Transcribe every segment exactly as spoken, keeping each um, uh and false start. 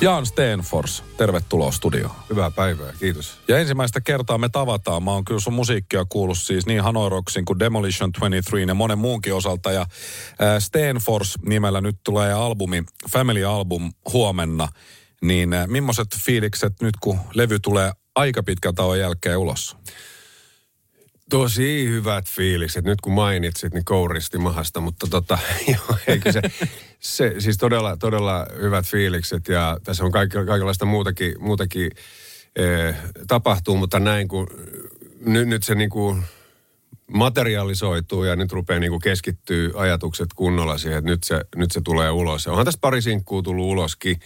Jan Stenfors, tervetuloa studioon. Hyvää päivää, kiitos. Ja ensimmäistä kertaa me tavataan. Mä oon kyllä sun musiikkia kuullut siis niin Hanoi Rocksin kuin Demolition kaksikymmentäkolme ja monen muunkin osalta. Ja Stenfors nimellä nyt tulee albumi, Family Album huomenna. Niin millaiset fiilikset nyt kun levy tulee aika pitkän tauon jälkeen ulos? Tosi hyvät fiilikset. Nyt kun mainitsit, niin kouristi mahasta, mutta tota, joo, eikö se, se, siis todella, todella hyvät fiilikset ja tässä on kaikki, kaikenlaista muutakin, muutakin eh, tapahtuu, mutta näin kun nyt, nyt se niin kuin materialisoituu ja nyt rupeaa niin kuin keskittyä ajatukset kunnolla siihen, että nyt se, nyt se tulee ulos. Ja onhan tässä pari sinkkuu tullut uloskin,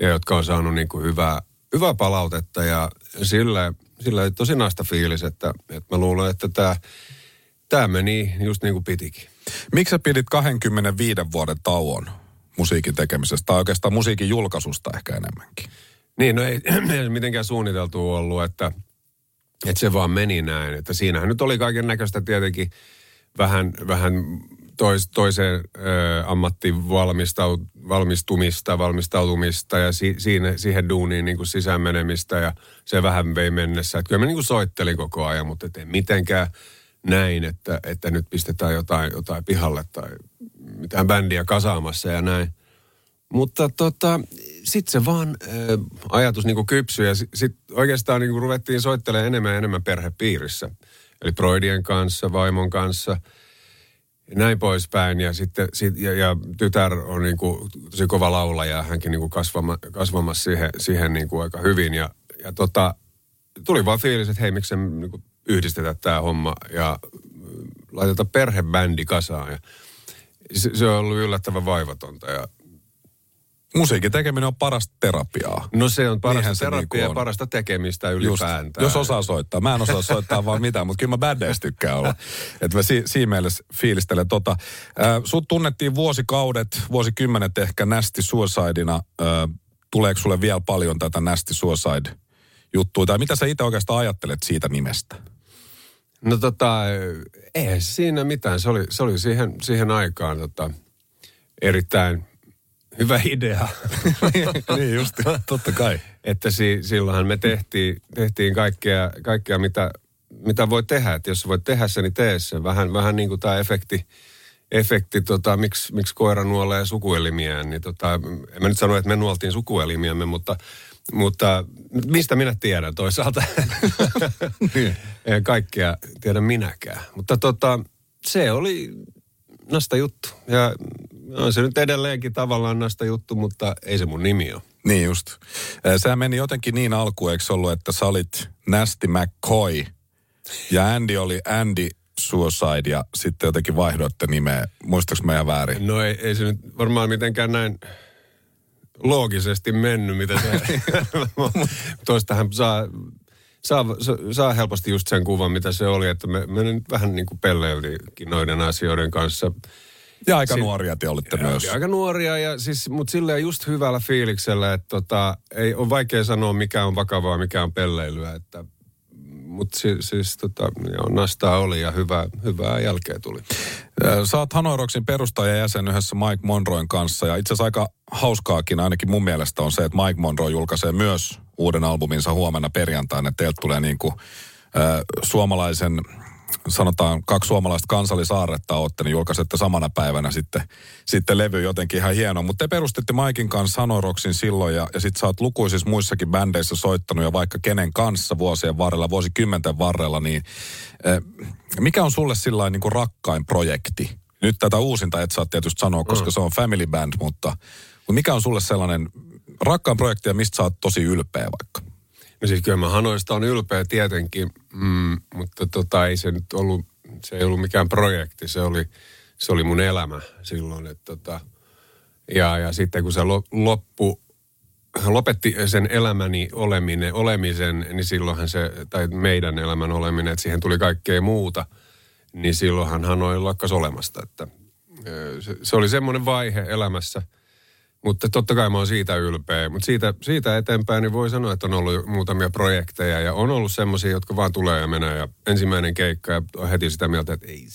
ja jotka on saanut niin kuin hyvää, hyvää palautetta ja sillä Sillä ei tosi naista fiilis, että, että mä luulen, että tämä, tämä meni just niin kuin pitikin. Miksi sä pidit kaksikymmentäviiden vuoden tauon musiikin tekemisestä, tai oikeastaan musiikin julkaisusta ehkä enemmänkin? Niin, no ei, ei mitenkään suunniteltu ollut, että, että se vaan meni näin. Että siinähän nyt oli kaiken näköistä tietenkin vähän, vähän tois, toiseen ö, ammattiin valmistaut, valmistumista, valmistautumista ja si, siinä, siihen duuniin niin kuin sisään menemistä ja se vähän vei mennessä. Että kyllä mä niin kuin soittelin koko ajan, mutta ettei mitenkään näin, että, että nyt pistetään jotain, jotain pihalle tai mitään bändiä kasaamassa ja näin. Mutta tota, sitten se vaan ö, ajatus niin kuin kypsyi ja sitten oikeastaan niin kuin ruvettiin soittelemaan enemmän ja enemmän perhepiirissä. Eli broidien kanssa, vaimon kanssa. Näin poispäin ja sitten sit, ja, ja tytär on niinku tosi kova laulaja ja hänkin niinku kasvama, kasvamassa siihen, siihen niinku aika hyvin ja, ja tota, tuli vaan fiilis, että hei miksi niinku yhdistetä tämä homma ja laiteta perhebändi kasaan ja se, se on ollut yllättävän vaivatonta ja musiikin tekeminen on parasta terapiaa. No se on parasta terapiaa ja parasta tekemistä ylipäätään. Jos osaa soittaa. Mä en osaa soittaa vaan mitään, mutta kyllä mä bändeissä tykkään olla. Että mä si- siinä mielessä fiilistelen tota. Äh, sut tunnettiin vuosikaudet, vuosikymmenet ehkä Nasty Suicidena. Äh, tuleeko sulle vielä paljon tätä Nasty Suicide-juttua? Tai mitä sä itse oikeastaan ajattelet siitä nimestä? No tota, ei siinä mitään. Se oli, se oli siihen, siihen aikaan tota, erittäin hyvä idea. Niin just, totta kai. Että si, silloinhan me tehtiin, tehtiin kaikkea, kaikkea mitä, mitä voi tehdä. Että jos voit tehdä sen, niin tee sen. Vähän, vähän niin kuin tämä efekti, efekti tota, miksi, miksi koira nuolee sukuelimiään. Niin tota, en mä nyt sano, että me nuoltiin sukuelimiämme, mutta, mutta mistä minä tiedän toisaalta? Niin. En kaikkea tiedä minäkään. Mutta tota, se oli nasta juttu. Ja no, se nyt edelleenkin tavallaan nasta juttu, mutta ei se mun nimi ole. Niin just. Sehän meni jotenkin niin alkuun, eikö ollut, että sä olit Nasty McCoy ja Andy oli Andy Suicide ja sitten jotenkin vaihdoitte nimeä. Muistaaks mä ihan väärin? No ei, ei se nyt varmaan mitenkään näin loogisesti mennyt, mitä se toistahan saa, saa, saa helposti just sen kuvan, mitä se oli, että me, me nyt vähän niin kuin pelleiltiinkin noiden asioiden kanssa. Ja aika si- nuoria te olitte ja myös. Aika nuoria, ja siis, mutta silleen just hyvällä fiiliksellä, että tota, ei ole vaikea sanoa, mikä on vakavaa, mikä on pelleilyä. Mutta si- siis tota, joo, nastaa oli ja hyvää, hyvää jälkeä tuli. Sä oot Hanoi Rocksin perustajajäsen yhdessä Mike Monroin kanssa, ja itse asiassa aika hauskaakin ainakin mun mielestä on se, että Mike Monro julkaisee myös uuden albuminsa huomenna perjantaina. Teiltä tulee niin kuin äh, suomalaisen... Sanotaan, kaksi suomalaista kansallisaarretta olette, niin julkaisette samana päivänä sitten, sitten levy jotenkin ihan hienoa. Mutta te perustitte Maikin kanssa Hanoi Rocksin silloin ja, ja sit sä oot lukuisissa muissakin bändeissä soittanut ja vaikka kenen kanssa vuosien varrella, vuosikymmenten varrella, niin eh, mikä on sulle sillain niin kuin rakkain projekti? Nyt tätä uusinta et saa tietysti sanoa, koska mm. se on family band, mutta, mutta mikä on sulle sellainen rakkain projekti ja mistä sä oot tosi ylpeä vaikka? No siis kyllä mä Hanoista on ylpeä tietenkin, mm, mutta tota ei se nyt ollut, se ei ollut mikään projekti, se oli, se oli mun elämä silloin. Että tota, ja, ja sitten kun se loppu, lopetti sen elämäni oleminen, olemisen, niin silloinhan se, tai meidän elämän oleminen, että siihen tuli kaikkea muuta, niin silloinhan Hanoi lakkas olemasta. Että, se, se oli semmoinen vaihe elämässä, Mutta totta kai mä oon siitä ylpeä. Mutta siitä, siitä eteenpäin niin voi sanoa, että on ollut muutamia projekteja ja on ollut semmoisia, jotka vaan tulee ja menee. Ja ensimmäinen keikka ja heti sitä mieltä, että ei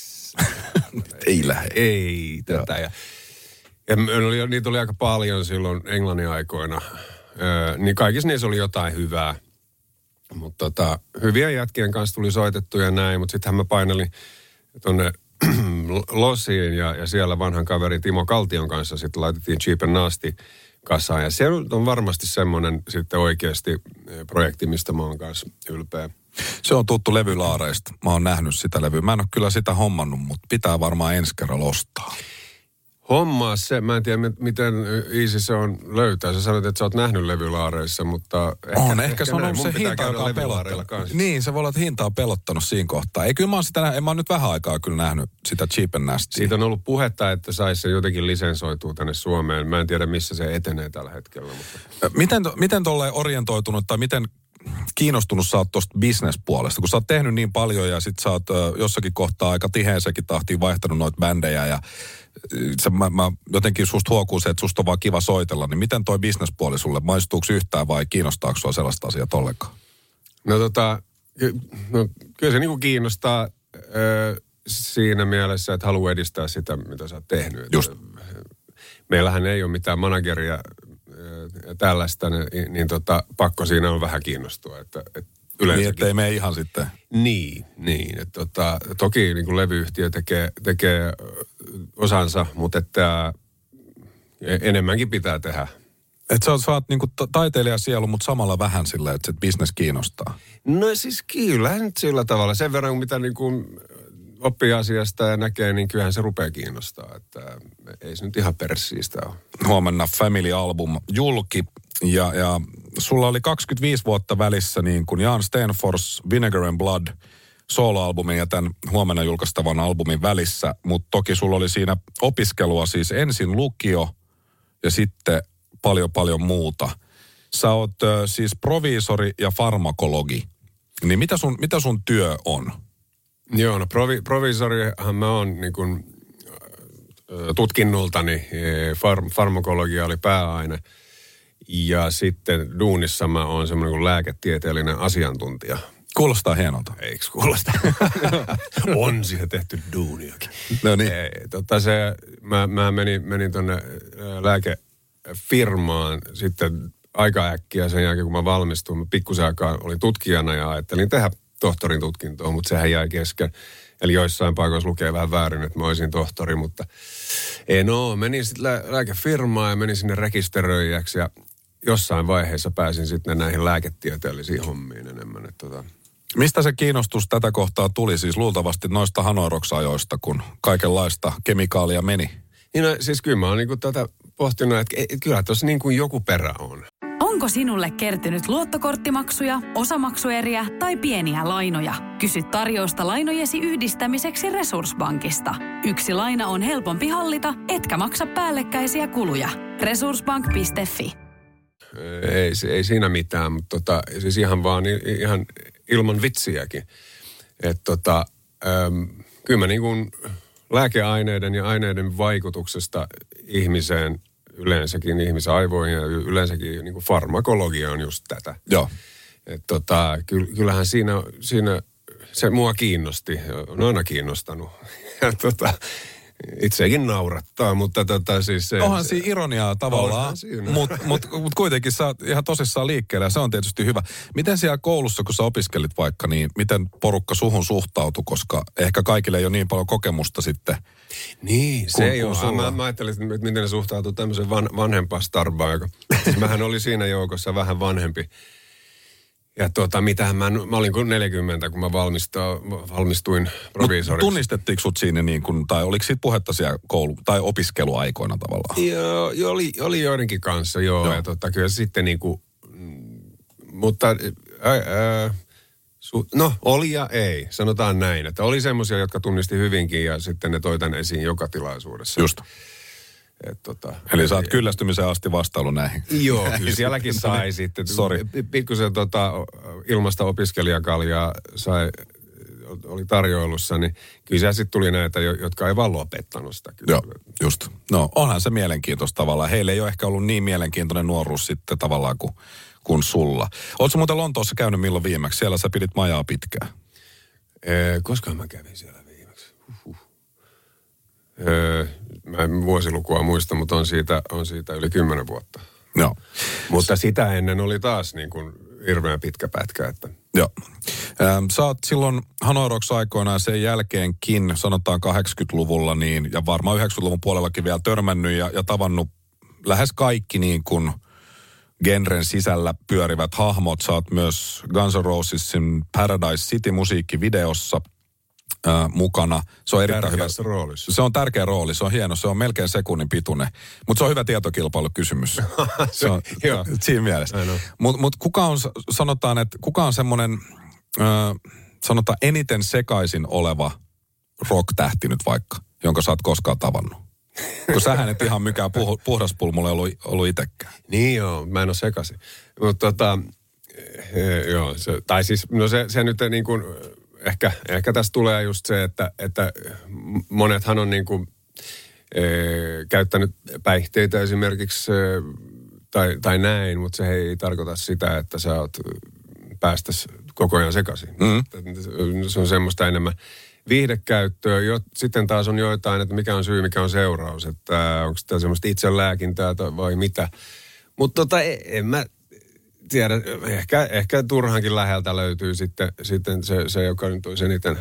ei lähde. Ei tätä. Ja, ja oli, niitä oli aika paljon silloin Englannin aikoina. Ö, niin kaikissa niissä oli jotain hyvää. Mutta tota, hyviä jätkien kanssa tuli soitettu ja näin. Mutta sittenhän mä painelin tonne Losiin ja, ja siellä vanhan kaverin Timo Kaltion kanssa sitten laitettiin Cheap and Nasty kasaan. Ja se on varmasti semmoinen sitten oikeasti projekti, mistä mä oon kanssa ylpeä. Se on tuttu levylaareista. Mä oon nähnyt sitä levyä. Mä en ole kyllä sitä hommannut, mutta pitää varmaan ensi kerralla ostaa. Hommaa se. Mä en tiedä, miten easy se on löytää. Sä sanoit, että sä oot nähnyt levylaareissa, mutta... Ehkä, on, ehkä, ehkä se on näin. Se hinta, joka on pelottanut. Niin, se voi olla, että hinta on pelottanut siinä kohtaa. Ei, kyllä mä oon sitä nähnyt. Mä oon nyt vähän aikaa kyllä nähnyt sitä Cheap and Nasty. Siitä on ollut puhetta, että saisi se jotenkin lisensoitua tänne Suomeen. Mä en tiedä, missä se etenee tällä hetkellä. Mutta... Miten, miten tolleen orientoitunut tai miten... kiinnostunut sä oot tosta bisnespuolesta, kun sä oot tehnyt niin paljon ja sit sä oot jossakin kohtaa aika tiheensäkin tahtiin vaihtanut noita bändejä ja se, mä, mä jotenkin susta huokuu se, että susta on vaan kiva soitella, niin miten toi bisnespuoli sulle, maistuuko yhtään vai kiinnostaako sua sellaista asiaa ollenkaan? No tota, no, kyllä se niinku kiinnostaa ö, siinä mielessä, että haluaa edistää sitä, mitä sä oot tehnyt. Just. Meillähän ei ole mitään manageria ja tällaista, niin, niin tota, pakko siinä on vähän kiinnostua. Että, et niin, ettei mene ihan sitten. Niin, niin. Et, tota, toki niin kuin levyyhtiö tekee, tekee osansa, mutta että, enemmänkin pitää tehdä. Että sä oot, sä oot niin kuin taiteilijasielu, mutta samalla vähän sillä, että se bisnes kiinnostaa. No siis kyllä nyt sillä tavalla. Sen verran, mitä niin kuin oppii asiasta ja näkee, niin kyllähän se rupeaa kiinnostaa, että ei se nyt ihan perssiistä ole. Huomenna Family Album julki, ja, ja sulla oli kaksikymmentäviisi vuotta välissä niin kuin Jan Stenfors, Vinegar and Blood solo-albumin ja tämän huomenna julkaistavan albumin välissä, mutta toki sulla oli siinä opiskelua, siis ensin lukio ja sitten paljon paljon muuta. Sä oot siis proviisori ja farmakologi, niin mitä sun, mitä sun työ on? Joo, no provi, proviisorihan mä oon niin kun, tutkinnoltani, farm, farmakologia oli pääaine. Ja sitten duunissa mä oon semmoinen kuin lääketieteellinen asiantuntija. Kuulostaa hienolta. Eikö kuulosta? On siihen tehty duuniakin. No niin. E, tota se, mä, mä menin, menin tonne lääkefirmaan sitten aika äkkiä sen jälkeen, kun mä valmistuin. Mä pikkusen aikaa olin tutkijana ja ajattelin tehdä tohtorin tutkintoon, mutta sehän jäi kesken. Eli joissain paikoissa lukee vähän väärin, että mä olisin tohtori, mutta ei no, menin sitten lä- lääkefirmaan ja menin sinne rekisteröijäksi ja jossain vaiheessa pääsin sitten näihin lääketieteellisiin hommiin enemmän. Että tota. Mistä se kiinnostus tätä kohtaa tuli? Siis luultavasti noista Hanoi Rocks -ajoista, kun kaikenlaista kemikaalia meni. Niin no, siis kyllä mä oon niinku tätä pohtinut, että et, kyllä tuossa niin kuin joku perä on. Onko sinulle kertynyt luottokorttimaksuja, osamaksueriä tai pieniä lainoja? Kysy tarjousta lainojesi yhdistämiseksi Resurs Bankista. Yksi laina on helpompi hallita, etkä maksa päällekkäisiä kuluja. Resurs bank piste fi. Ei, ei siinä mitään, mutta tota, siis ihan vaan ihan ilman vitsiäkin. Että tota, äm, kyllä mä niin kuin lääkeaineiden ja aineiden vaikutuksesta ihmiseen, yleensäkin ihmisen aivoihin ja yleensäkin niin kuin farmakologia on just tätä. Joo. Et tota, kyllähän siinä, siinä se mua kiinnosti, on aina kiinnostanut. Ja tota, itsekin naurattaa, mutta tota siis... Se, onhan se, siinä ironiaa tavallaan, mutta mut, mut kuitenkin sä oot ihan tosissaan liikkeellä ja se on tietysti hyvä. Miten siellä koulussa, kun sä opiskelit vaikka, niin miten porukka suhun suhtautui, koska ehkä kaikille ei ole niin paljon kokemusta sitten. Niin, se ei ole. Mä, mä ajattelin, että miten ne suhtautuu tämmöisen van, vanhempaan starbaan. Siis mähän oli siinä joukossa vähän vanhempi. Ja tuota, mitähän mä, mä olin kuin neljäkymmentä, kun mä valmistuin proviisoriksi. Tunnistettiinko sut siinä niin kuin, tai oliko siitä puhetta siellä koulu- tai opiskeluaikoina tavallaan? Joo, jo, oli, oli joidenkin kanssa, joo. joo. Ja tuota, kyllä sitten niin kuin, mutta ää, ää, su, no oli ja ei, sanotaan näin. Että oli semmoisia, jotka tunnisti hyvinkin ja sitten ne toi tämän esiin joka tilaisuudessa. Just. Et tota, eli sä oot kyllästymiseen asti vastailu näihin. Joo, kyllä sielläkin sai sitten. Sori. Pikkusen tota, ilmasta opiskelijakaljaa sai oli tarjoilussa, niin kyllä sitten tuli näitä, jotka ei vaan lopettanut sitä. Kyllä. Joo, just. No onhan se mielenkiintoista tavallaan. Heillä ei ole ehkä ollut niin mielenkiintoinen nuoruus sitten tavallaan kuin, kuin sulla. Oletko muuten Lontoossa käynyt milloin viimeksi? Siellä sä pidit majaa pitkään. Ee, koskaan mä kävin siellä viimeksi? Uhuh. Ee, mä en vuosilukua muista, mutta on siitä, on siitä yli kymmenen vuotta. Joo. No. Mutta sitä ennen oli taas niin kuin hirveän pitkä pätkä. Että. Joo. Sä oot silloin Hanoi Rocks aikoina ja sen jälkeenkin, sanotaan kahdeksankymmentäluvulla, niin, ja varmaan yhdeksänkymmentäluvun puolellakin vielä törmännyt ja, ja tavannut lähes kaikki niin kuin genren sisällä pyörivät hahmot. Sä oot myös Guns N' Rosesin Paradise City-musiikkivideossa ää, mukana. Se on erittäin tärkeä hyvä. Rooli. Se on tärkeä rooli, se on hieno, se on melkein sekunnin pituinen. Mutta se on hyvä tietokilpailukysymys. Se on, joo. Siinä mielessä. Mutta mut kuka on, sanotaan, että kuka on semmoinen, sanotaan eniten sekaisin oleva rock-tähti nyt vaikka, jonka sä oot koskaan tavannut? Kun sähän et ihan mikään puh- puhdaspulmulla ollut, ollut itsekään. Niin joo, mä en ole sekaisin. Mutta tota, e, joo, se, tai siis, no se, se nyt niin kuin, ehkä, ehkä tässä tulee just se, että, että monethan on niin kuin e, käyttänyt päihteitä esimerkiksi e, tai, tai näin, mutta se ei tarkoita sitä, että sä oot päästäs koko ajan sekaisin. Mm-hmm. Se on semmoista enemmän viihdekäyttöä. Jo, sitten taas on joitain, että mikä on syy, mikä on seuraus. Että onko tämä semmoista itselääkintää vai mitä. Mutta tota, en mä tiedä. Ehkä, ehkä turhankin läheltä löytyy sitten, sitten se, se, joka nyt olisi eniten,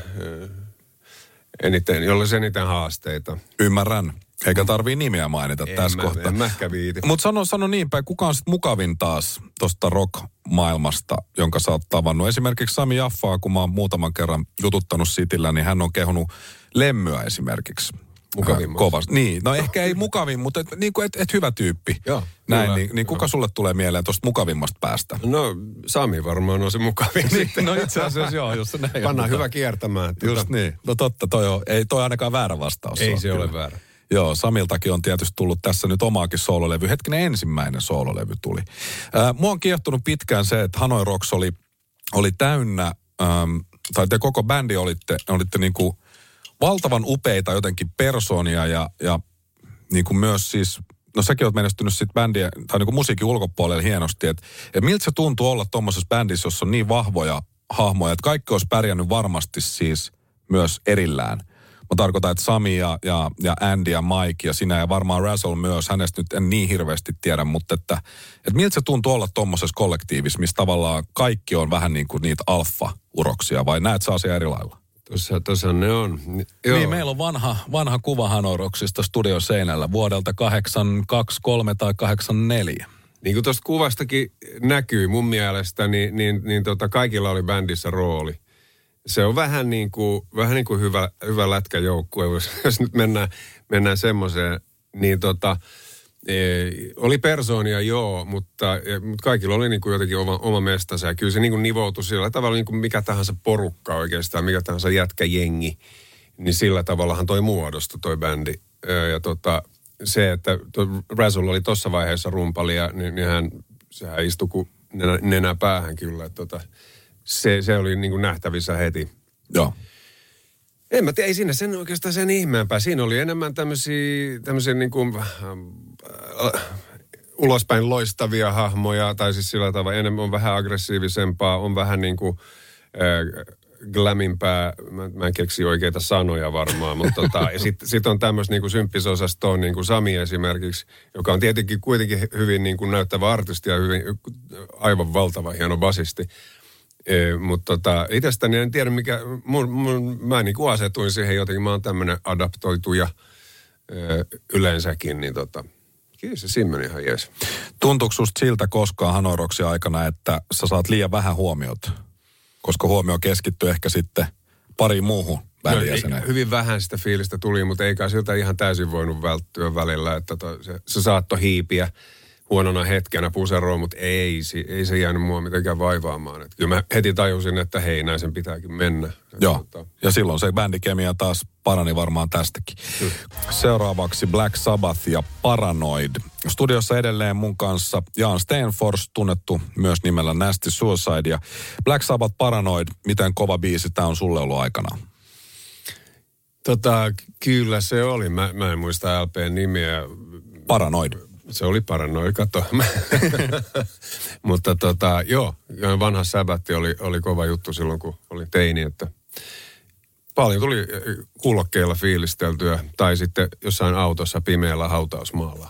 eniten, jolle eniten haasteita. Ymmärrän. Eikä tarvii nimeä mainita en tässä mä, kohtaa. En mähkä viiti. Mutta sano, sano niin päin, kuka on sitten mukavin taas tuosta rock-maailmasta, jonka sä oot tavannut? Esimerkiksi Sami Jaffaa, kun mä oon muutaman kerran jututtanut Sitillä, niin hän on kehunut Lemmyä esimerkiksi. Mukavimmat. Kovasti. Niin, no ehkä ei mukavin, mutta et, niin kuin et, et hyvä tyyppi. Joo, näin, hyvä. Niin, niin kuka sulle tulee mieleen tuosta mukavimmasta päästä? No Sami varmaan on se mukavin. Niin, no itse asiassa joo, just näin. Pannaan hyvä kiertämään. Just tota. Niin. No totta, toi on, ei toi ainakaan väärä vastaus. Ei se ole väärä. Joo, Samiltakin on tietysti tullut tässä nyt omaakin soololevy. Hetkinen, ensimmäinen soololevy tuli. Ää, mua on kiehtonut pitkään se, että Hanoi Rocks oli, oli täynnä, äm, tai te koko bändi olitte, olitte niinku valtavan upeita jotenkin persoonia ja, ja niinku myös siis, no säkin oot menestynyt sit bändiä, tai niinku musiikin ulkopuolelle hienosti, että et miltä se tuntuu olla tommosessa bändissä, jossa on niin vahvoja hahmoja, että kaikki olisi pärjännyt varmasti siis myös erillään. Mä tarkoitan, että Sami ja, ja, ja Andy ja Mike ja sinä ja varmaan Razzle myös, hänestä nyt en niin hirveästi tiedä, mutta että, että miltä se tuntuu olla tuommoisessa kollektiivissa, missä tavallaan kaikki on vähän niin kuin niitä alfa-uroksia, vai näet sä asiaa eri lailla? Tuossa, tuossa ne on. Joo. Niin, meillä on vanha, vanha kuva Hanoi Rocksista studion seinällä vuodelta kahdeksankymmentäkaksi, kolme tai kahdeksankymmentäneljä. Niin kuin tuosta kuvastakin näkyy mun mielestä, niin, niin, niin tota, kaikilla oli bändissä rooli. Se on vähän niin kuin, vähän niin kuin hyvä, hyvä lätkäjoukkue, jos, jos nyt mennään, mennään semmoiseen. Niin tota, e, oli persoonia joo, mutta, e, mutta kaikilla oli niin kuin jotenkin oma, oma mestansa. Ja kyllä se niin kuin nivoutui sillä tavalla, niin kuin mikä tahansa porukka oikeastaan, mikä tahansa jätkäjengi. Niin sillä tavallahan toi muodostui, toi bändi. E, ja tota, se, että Razzle oli tuossa vaiheessa rumpalia, niin, niin hän, sehän istui kuin nenä, nenä päähän kyllä, että tota... Se, se oli niin kuin nähtävissä heti. Joo. En mä tiedä, ei siinä sen oikeastaan sen ihmeempää. Siinä oli enemmän tämmöisiä, tämmöisiä niin kuin äh, ulospäin loistavia hahmoja, tai siis sillä tavalla enemmän on vähän aggressiivisempaa, on vähän niin kuin äh, glaminpää, mä, mä en keksi oikeita sanoja varmaan, mutta tota, ja sit, sit on tämmöistä niin kuin symppisosastoa, niin kuin Sami esimerkiksi, joka on tietenkin kuitenkin hyvin niin kuin näyttävä artisti ja hyvin, aivan valtava hieno basisti. E, mutta tota, itsestäni en tiedä mikä, mun, mun, mä niin kuin asetuin siihen jotenkin, mä oon tämmönen adaptoituja e, yleensäkin, niin tota, kyllä se siinä meni ihan jees. Tuntuuko susta siltä koskaan Hanoi Rocksin aikana, että sä saat liian vähän huomiota, koska huomio keskittyy ehkä sitten pariin muuhun väliäseneen? No, hyvin vähän sitä fiilistä tuli, mutta eikä siltä ihan täysin voinut välttyä välillä, että to, se, se saattoi hiipiä. huonona hetkenä puseroi, mutta ei, ei se jäänyt mua mitenkään vaivaamaan. Et kyllä mä heti tajusin, että hei, näin sen pitääkin mennä. Joo, mutta... ja silloin se bändikemia taas parani varmaan tästäkin. Kyllä. Seuraavaksi Black Sabbath ja Paranoid. Studiossa edelleen mun kanssa Jan Stenfors, tunnettu myös nimellä Nasty Suicide. Ja Black Sabbath Paranoid, miten kova biisi tää on sulle ollut aikanaan? Tota, kyllä se oli. Mä, mä en muista L P:n nimeä. Paranoid. Se oli Paranoid, kato. Mutta tota, joo, vanha säbätti oli, oli kova juttu silloin, kun olin teini, että paljon tuli kuulokkeilla fiilisteltyä, tai sitten jossain autossa pimeällä hautausmaalla.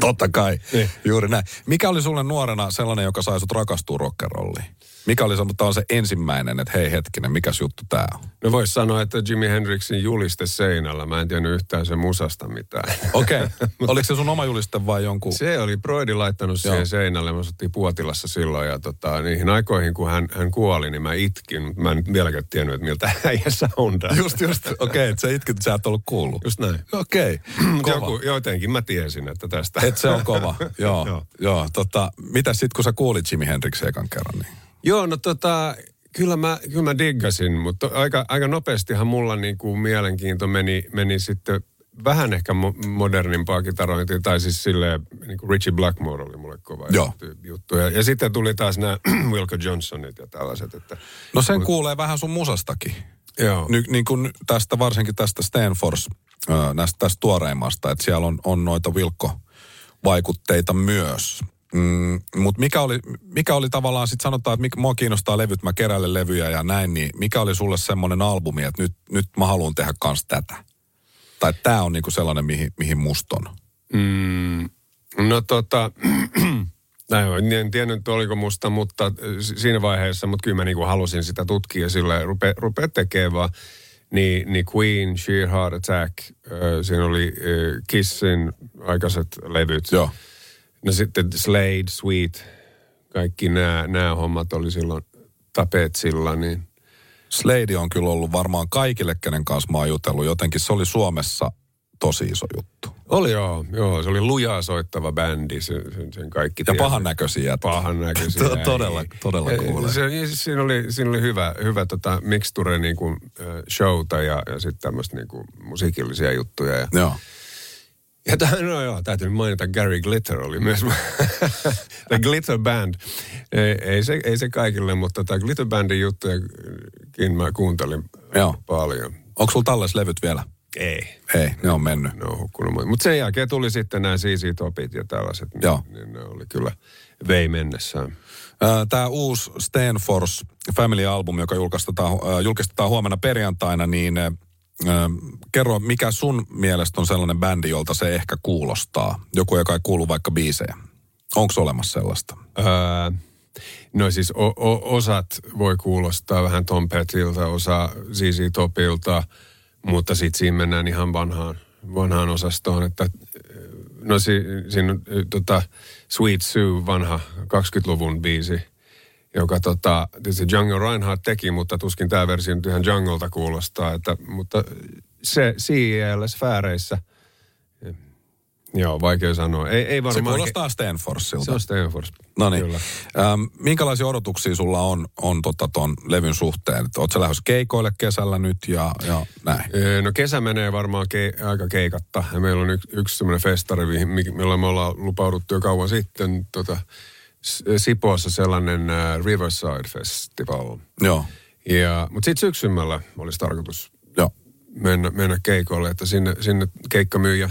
Totta kai, niin. Juuri näin. Mikä oli sulle nuorena sellainen, joka sai sut rakastua rock-rolliin? Mikä oli se ensimmäinen, että hei hetkinen, mikäs juttu tää on? No vois sanoa, että Jimi Hendrixin juliste seinällä. Mä en tiennyt yhtään sen musasta mitään. Okei. Okay. Oliko se sun oma juliste vai jonkun? Se oli Broidi laittanut siihen Joo. seinälle. Mä asuttiin Puotilassa silloin ja tota, niihin aikoihin, kun hän, hän kuoli, niin mä itkin. Mä en vieläkään tiennyt, että miltä äijä soundaa. Just, just. Okei, okay, että sä itkit, sä et ollut kuullut. Just näin. Okei. Okay. Joku, jotenkin mä tiesin, että tästä. Että se on kova. Joo. Joo. Joo. Tota, mitäs sit, kun sä kuulit Jimi Hendrixin ekan kerran, niin? Joo, no tota, kyllä mä, kyllä mä diggasin, mutta aika, aika nopeastihan mulla niin kuin mielenkiinto meni, meni sitten vähän ehkä mo- modernimpaa kitarointia, tai siis silleen, niin kuin Richie Blackmore oli mulle kova juttu. Ja, ja sitten tuli taas nämä Wilco Johnsonit ja tällaiset. Että, no sen mut... kuulee vähän sun musastakin. Joo. Ni, niin kuin tästä, varsinkin tästä Stenfors, äh, nästä, tästä tuoreimmasta, että siellä on, on noita Wilco-vaikutteita myös. Mm, mutta mikä oli, mikä oli tavallaan, sitten sanotaan, että mua kiinnostaa levyt, mä keräilen levyjä ja näin, niin mikä oli sulle semmoinen albumi, että nyt, nyt mä haluan tehdä kans tätä? Tai tää on niinku sellainen, mihin, mihin muston? Mm, no tota, en tiennyt oliko musta, mutta siinä vaiheessa, mutta kyllä mä niinku halusin sitä tutkia silleen, rupe, rupe tekemään vaan. Niin, niin Queen, Sheer Heart Attack, äh, siinä oli äh, Kissin aikaiset levyt. Joo. No sitten Slade, Sweet, kaikki nämä, nämä hommat oli silloin tapetsilla, niin... Slade on kyllä ollut varmaan kaikille, kenen kanssa mä oon jutellut. Jotenkin se oli Suomessa tosi iso juttu. Oli joo, joo. Se oli lujaa soittava bändi, sen, sen kaikki. Ja tiedät. Pahan näköisiä jättä. Pahan näköisiä. Todella, todella kuulee. Siinä oli, siinä oli hyvä, hyvä tota mixture niin kuin showta ja, ja sitten tämmöistä niin kuin musiikillisia juttuja. Ja... Joo. Ja t- no joo, täytyy mainita, Gary Glitter oli myös. The Glitter Band. Ei, ei, se, ei se kaikille, mutta tämä Glitter Bandin juttujakin mä kuuntelin joo. paljon. Onko sulla tallessa levyt vielä? Ei. Ei, ne on mennyt. Ne on hukkunut. Mutta sen jälkeen tuli sitten nämä C C Topit ja tällaiset. Joo. Niin ne oli kyllä vei mennessään. Tämä uusi Stenfors Family Album, joka julkistetaan, julkistetaan huomenna perjantaina, niin... Kerro, mikä sun mielestä on sellainen bändi, jolta se ehkä kuulostaa? Joku, joka ei kuulu vaikka biisejä. Onko olemassa sellaista? Öö, no siis o- o- osat voi kuulostaa vähän Tom Pettyltä, osa Z Z Topilta, mutta sitten siinä mennään ihan vanhaan, vanhaan osastoon. Että, no si- siinä on tota, Sweet Sue, vanha kaksikymmentäluvun biisi, joka tota, tietysti Django Reinhardt teki, mutta tuskin tämä versio nyt ihan Djangolta kuulostaa, että, mutta se C I L-sfääreissä, joo, vaikea sanoa. Ei, ei varmaan... Se kuulostaa Stenforsilta. Se on Stenfors. No niin. Minkälaisia odotuksia sulla on, on tota ton levyn suhteen? Oletko sä lähdössä keikoille kesällä nyt ja, ja näin? No kesä menee varmaan ke, aika keikatta. Ja meillä on yksi, yksi sellainen festari, millä me ollaan lupauduttu jo kauan sitten tota... Sipoossa sellainen Riverside-festival. Joo. Ja, mutta sitten syksymällä olisi tarkoitus Joo. Mennä, mennä keikolle, että sinne, sinne keikkamyyjä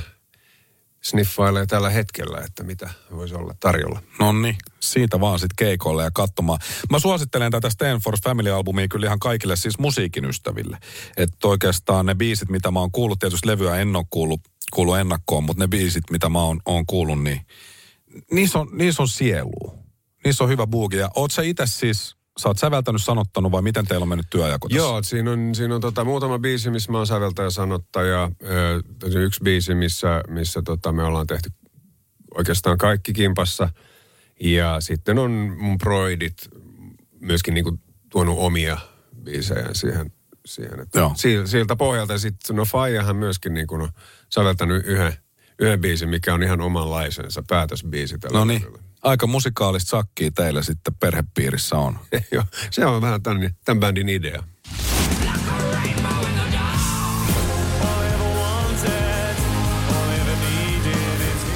sniffailee tällä hetkellä, että mitä voisi olla tarjolla. No niin, siitä vaan sitten keikolle ja katsomaan. Mä suosittelen tätä Stenfors Family-albumia kyllä ihan kaikille siis musiikin ystäville. Että oikeastaan ne biisit, mitä mä oon kuullut, tietysti levyä en ole kuullut, kuullut ennakkoon, mutta ne biisit, mitä mä oon, oon kuullut, niin niissä on, niis on sielua. Niissä on hyvä buugi. Ja oot sä itse siis, sä oot säveltänyt, sanottanut vai miten teillä on mennyt työajako tässä? Joo, siinä on, siinä on tota, muutama biisi, missä mä oon säveltäjä, sanottaja. Ö, yksi biisi, missä, missä tota, me ollaan tehty oikeastaan kaikki kimpassa. Ja sitten on mun broidit myöskin niinku tuonut omia biisejä siihen. siihen että si, siltä pohjalta sitten, no Fajahan myöskin niinku on säveltänyt yhden. yöbiisi, mikä on ihan omanlaisensa päätösbiisi tällä no niin, hetkellä. Aika musikaalista sakkia teillä sitten perhepiirissä on. Joo, se on vähän tämän, tämän bändin idea.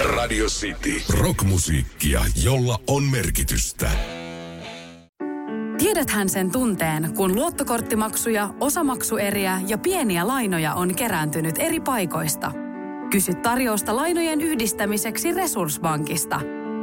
Radio City. Rockmusiikkia, jolla on merkitystä. Tiedäthän sen tunteen, kun luottokorttimaksuja, osamaksueriä ja pieniä lainoja on kerääntynyt eri paikoista. Kysy tarjousta lainojen yhdistämiseksi Resurs Bankista.